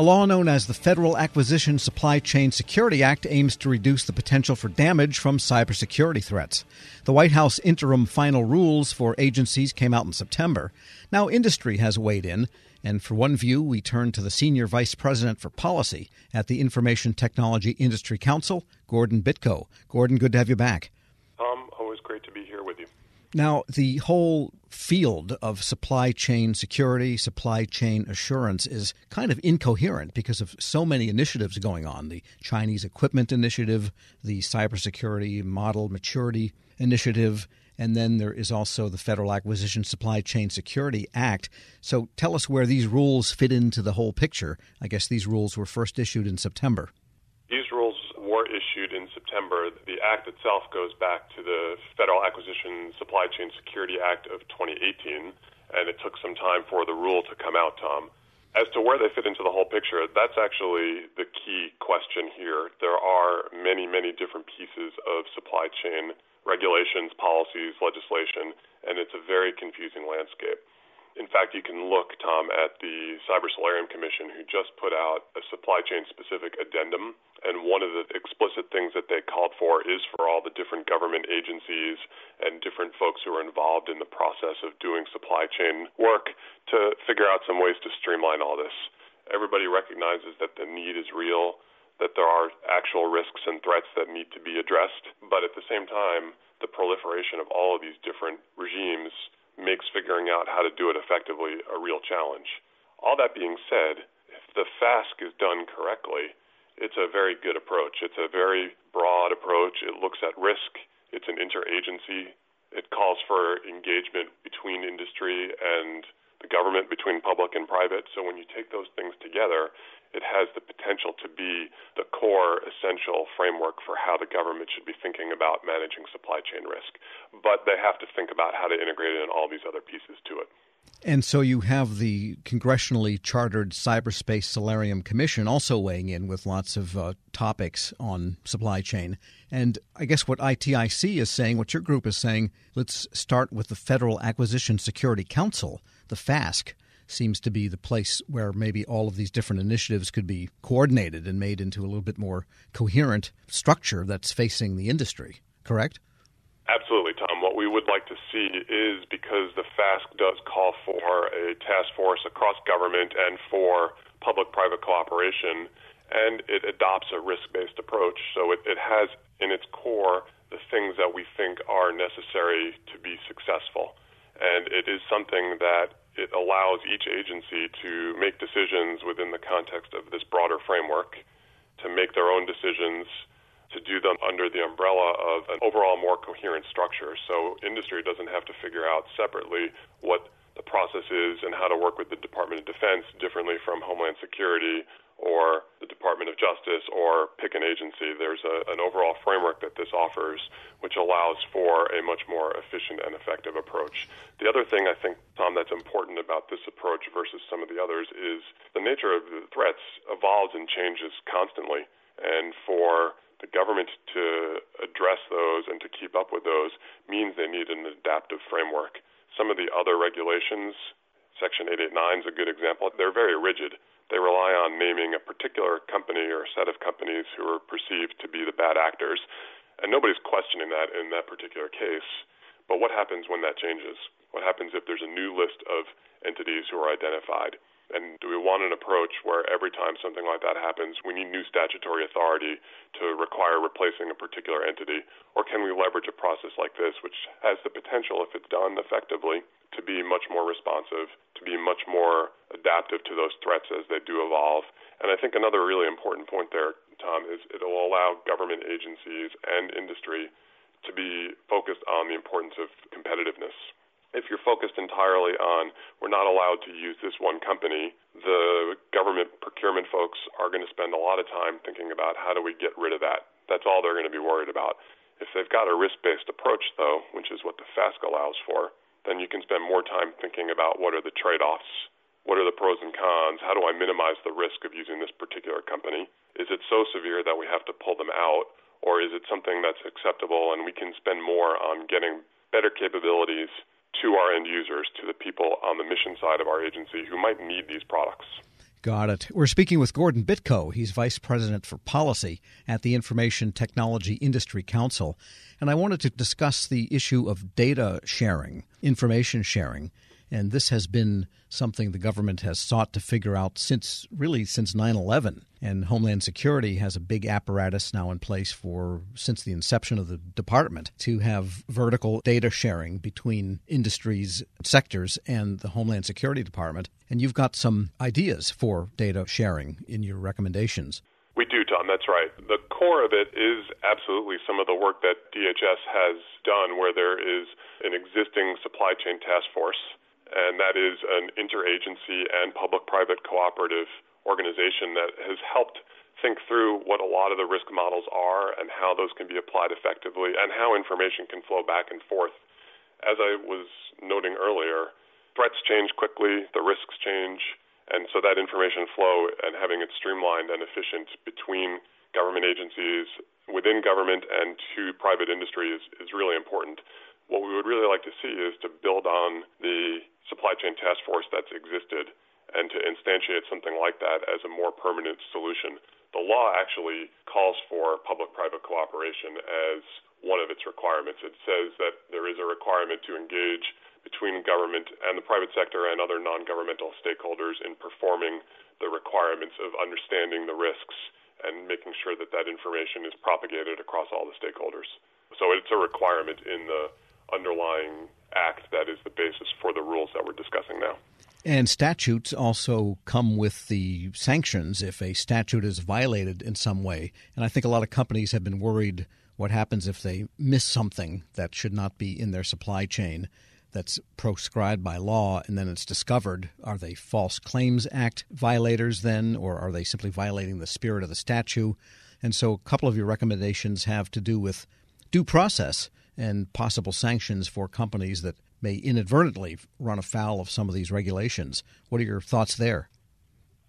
A law known as the Federal Acquisition Supply Chain Security Act aims to reduce the potential for damage from cybersecurity threats. The White House interim final rules for agencies came out in September. Now industry has weighed in, and for one view, we turn to the Senior Vice President for Policy at the Information Technology Industry Council, Gordon Bitko. Gordon, good to have you back. Tom, always great to be here with you. Now, the whole field of supply chain security, supply chain assurance is kind of incoherent because of so many initiatives going on. The Chinese Equipment Initiative, the Cybersecurity Model Maturity Initiative, and then there is also the Federal Acquisition Supply Chain Security Act. So tell us where these rules fit into the whole picture. I guess these rules were first issued in September. These rules were issued in September. The act itself goes back to the Federal Acquisition Supply Chain Security Act of 2018, and it took some time for the rule to come out, Tom. As to where they fit into the whole picture, that's actually the key question here. There are many, many different pieces of supply chain regulations, policies, legislation, and it's a very confusing landscape. In fact, you can look, Tom, at the Cyber Solarium Commission, who just put out a supply chain-specific addendum, and one of the explicit things that they called for is for all the different government agencies and different folks who are involved in the process of doing supply chain work to figure out some ways to streamline all this. Everybody recognizes that the need is real, that there are actual risks and threats that need to be addressed, but at the same time, the proliferation of all of these different regimes makes figuring out how to do it effectively a real challenge. All that being said, if the FASC is done correctly, it's a very good approach. It's a very broad approach. It looks at risk. It's an interagency. It calls for engagement between industry and the government, between public and private. So when you take those things together, it has the potential to be the core essential framework for how the government should be thinking about managing supply chain risk. But they have to think about how to integrate in all these other pieces to it. And so you have the congressionally chartered Cyberspace Solarium Commission also weighing in with lots of topics on supply chain. And I guess what ITIC is saying, what your group is saying, let's start with the Federal Acquisition Security Council, the FASC, seems to be the place where maybe all of these different initiatives could be coordinated and made into a little bit more coherent structure that's facing the industry, correct? Absolutely, Tom. What we would like to see is, because the FASC does call for a task force across government and for public-private cooperation, and it adopts a risk-based approach, so it has in its core the things that we think are necessary to be successful. And it is something that it allows each agency to make decisions within the context of this broader framework, to make their own decisions, to do them under the umbrella of an overall more coherent structure. So industry doesn't have to figure out separately what the process is and how to work with the Department of Defense differently from Homeland Security or the Department of Justice, or pick an agency. There's an overall framework that this offers, which allows for a much more efficient and effective approach. The other thing I think, Tom, that's important about this approach versus some of the others is the nature of the threats evolves and changes constantly. And for the government to address those and to keep up with those means they need an adaptive framework. Some of the other regulations, Section 889 is a good example. They're very rigid. They rely on naming a particular company or set of companies who are perceived to be the bad actors. And nobody's questioning that in that particular case. But what happens when that changes? What happens if there's a new list of entities who are identified? And do we want an approach where every time something like that happens, we need new statutory authority to require replacing a particular entity? Or can we leverage a process like this, which has the potential, if it's done effectively, to be much more responsive, to be much more adaptive to those threats as they do evolve? And I think another really important point there, Tom, is it will allow government agencies and industry to be focused on the importance of competitiveness. If you're focused entirely on we're not allowed to use this one company, the government procurement folks are going to spend a lot of time thinking about how do we get rid of that. That's all they're going to be worried about. If they've got a risk-based approach, though, which is what the FASC allows for, then you can spend more time thinking about what are the trade-offs, what are the pros and cons, how do I minimize the risk of using this particular company? Is it so severe that we have to pull them out, or is it something that's acceptable and we can spend more on getting better capabilities to our end users, to the people on the mission side of our agency who might need these products? Got it. We're speaking with Gordon Bitko. He's Vice President for Policy at the Information Technology Industry Council. And I wanted to discuss the issue of data sharing, information sharing. And this has been something the government has sought to figure out since 9/11. And Homeland Security has a big apparatus now in place since the inception of the department to have vertical data sharing between industries, sectors, and the Homeland Security Department. And you've got some ideas for data sharing in your recommendations. We do, Tom. That's right. The core of it is absolutely some of the work that DHS has done where there is an existing supply chain task force. And that is an interagency and public-private cooperative organization that has helped think through what a lot of the risk models are and how those can be applied effectively and how information can flow back and forth. As I was noting earlier, threats change quickly, the risks change, and so that information flow and having it streamlined and efficient between government agencies, within government, and to private industry is really important. What we would really like to see is to build on the supply chain task force that's existed and to instantiate something like that as a more permanent solution. The law actually calls for public-private cooperation as one of its requirements. It says that there is a requirement to engage between government and the private sector and other non-governmental stakeholders in performing the requirements of understanding the risks and making sure that that information is propagated across all the stakeholders. So it's a requirement in the underlying act that is the basis for the rules that we're discussing now. And statutes also come with the sanctions if a statute is violated in some way. And I think a lot of companies have been worried what happens if they miss something that should not be in their supply chain that's proscribed by law and then it's discovered. Are they False Claims Act violators then, or are they simply violating the spirit of the statute? And so a couple of your recommendations have to do with due process and possible sanctions for companies that may inadvertently run afoul of some of these regulations. What are your thoughts there?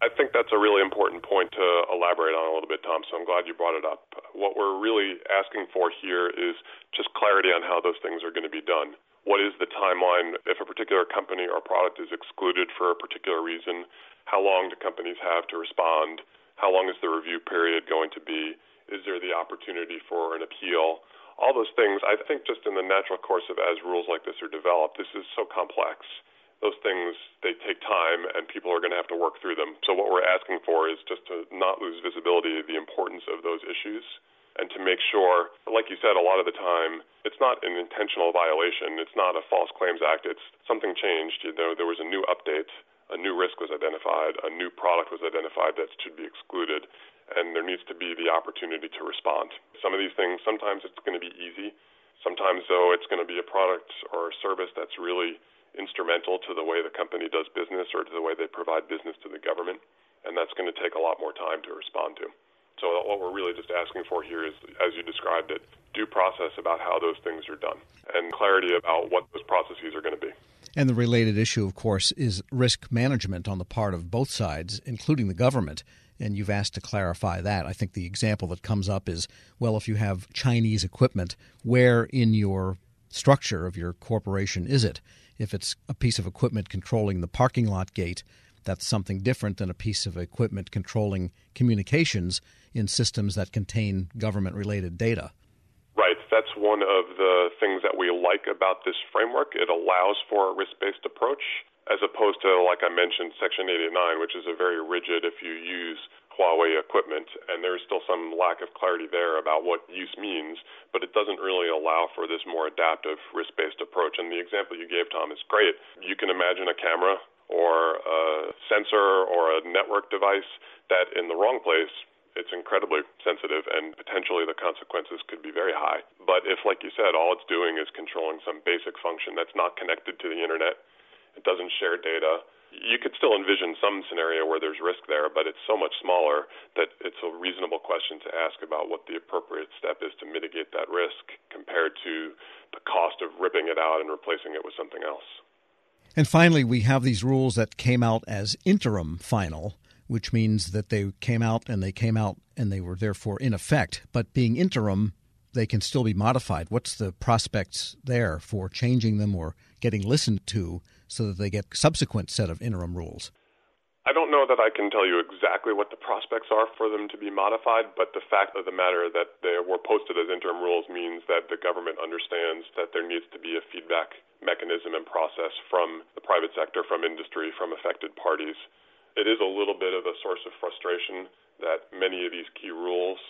I think that's a really important point to elaborate on a little bit, Tom, so I'm glad you brought it up. What we're really asking for here is just clarity on how those things are going to be done. What is the timeline if a particular company or product is excluded for a particular reason? How long do companies have to respond? How long is the review period going to be? Is there the opportunity for an appeal? All those things, I think just in the natural course of as rules like this are developed, this is so complex. Those things, they take time, and people are going to have to work through them. So what we're asking for is just to not lose visibility of the importance of those issues and to make sure, like you said, a lot of the time, it's not an intentional violation. It's not a False Claims Act. It's something changed. You know, there was a new update, a new risk was identified, a new product was identified that should be excluded, and there needs to be the opportunity to respond. Some of these things, sometimes it's going to be easy. Sometimes, though, it's going to be a product or a service that's really instrumental to the way the company does business or to the way they provide business to the government, and that's going to take a lot more time to respond to. So what we're really just asking for here is, as you described it, due process about how those things are done and clarity about what those processes are going to be. And the related issue, of course, is risk management on the part of both sides, including the government. And you've asked to clarify that. I think the example that comes up is, well, if you have Chinese equipment, where in your structure of your corporation is it? If it's a piece of equipment controlling the parking lot gate, that's something different than a piece of equipment controlling communications in systems that contain government-related data. Right. That's one of the things that we like about this framework. It allows for a risk-based approach, as opposed to, like I mentioned, Section 889, which is a very rigid if you use Huawei equipment, and there's still some lack of clarity there about what use means, but it doesn't really allow for this more adaptive risk-based approach. And the example you gave, Tom, is great. You can imagine a camera or a sensor or a network device that in the wrong place, it's incredibly sensitive and potentially the consequences could be very high. But if, like you said, all it's doing is controlling some basic function that's not connected to the internet, it doesn't share data. You could still envision some scenario where there's risk there, but it's so much smaller that it's a reasonable question to ask about what the appropriate step is to mitigate that risk compared to the cost of ripping it out and replacing it with something else. And finally, we have these rules that came out as interim final, which means that they came out and they were therefore in effect. But being interim, they can still be modified. What's the prospects there for changing them or getting listened to so that they get a subsequent set of interim rules? I don't know that I can tell you exactly what the prospects are for them to be modified, but the fact of the matter that they were posted as interim rules means that the government understands that there needs to be a feedback mechanism and process from the private sector, from industry, from affected parties. It is a little bit of a source of frustration that many of these key rules,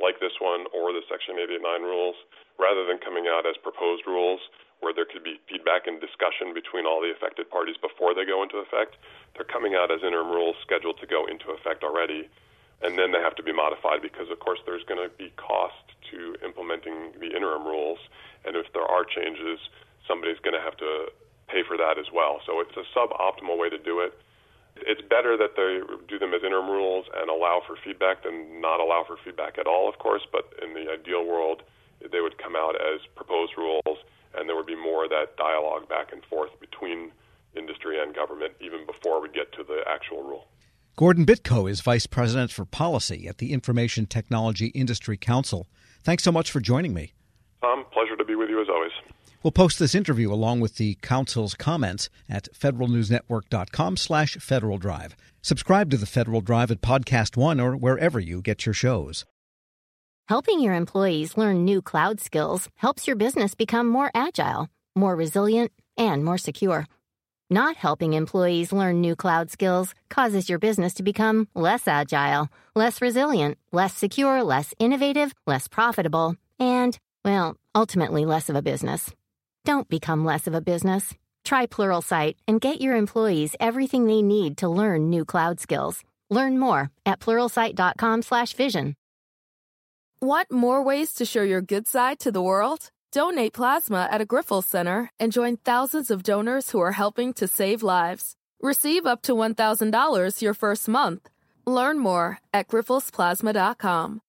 like this one or the Section 889 rules, rather than coming out as proposed rules, where there could be feedback and discussion between all the affected parties before they go into effect, they're coming out as interim rules scheduled to go into effect already, and then they have to be modified because, of course, there's going to be cost to implementing the interim rules, and if there are changes, somebody's going to have to pay for that as well. So it's a suboptimal way to do it. It's better that they do them as interim rules and allow for feedback than not allow for feedback at all, of course, but in the ideal world, they would come out as proposed rules, and there would be more of that dialogue back and forth between industry and government even before we get to the actual rule. Gordon Bitko is Vice President for Policy at the Information Technology Industry Council. Thanks so much for joining me. Tom, pleasure to be with you as always. We'll post this interview along with the Council's comments at federalnewsnetwork.com/Federal Drive. Subscribe to the Federal Drive at Podcast One or wherever you get your shows. Helping your employees learn new cloud skills helps your business become more agile, more resilient, and more secure. Not helping employees learn new cloud skills causes your business to become less agile, less resilient, less secure, less innovative, less profitable, and, well, ultimately less of a business. Don't become less of a business. Try Pluralsight and get your employees everything they need to learn new cloud skills. Learn more at pluralsight.com/vision. Want more ways to show your good side to the world? Donate plasma at a Grifols center and join thousands of donors who are helping to save lives. Receive up to $1,000 your first month. Learn more at grifosplasma.com.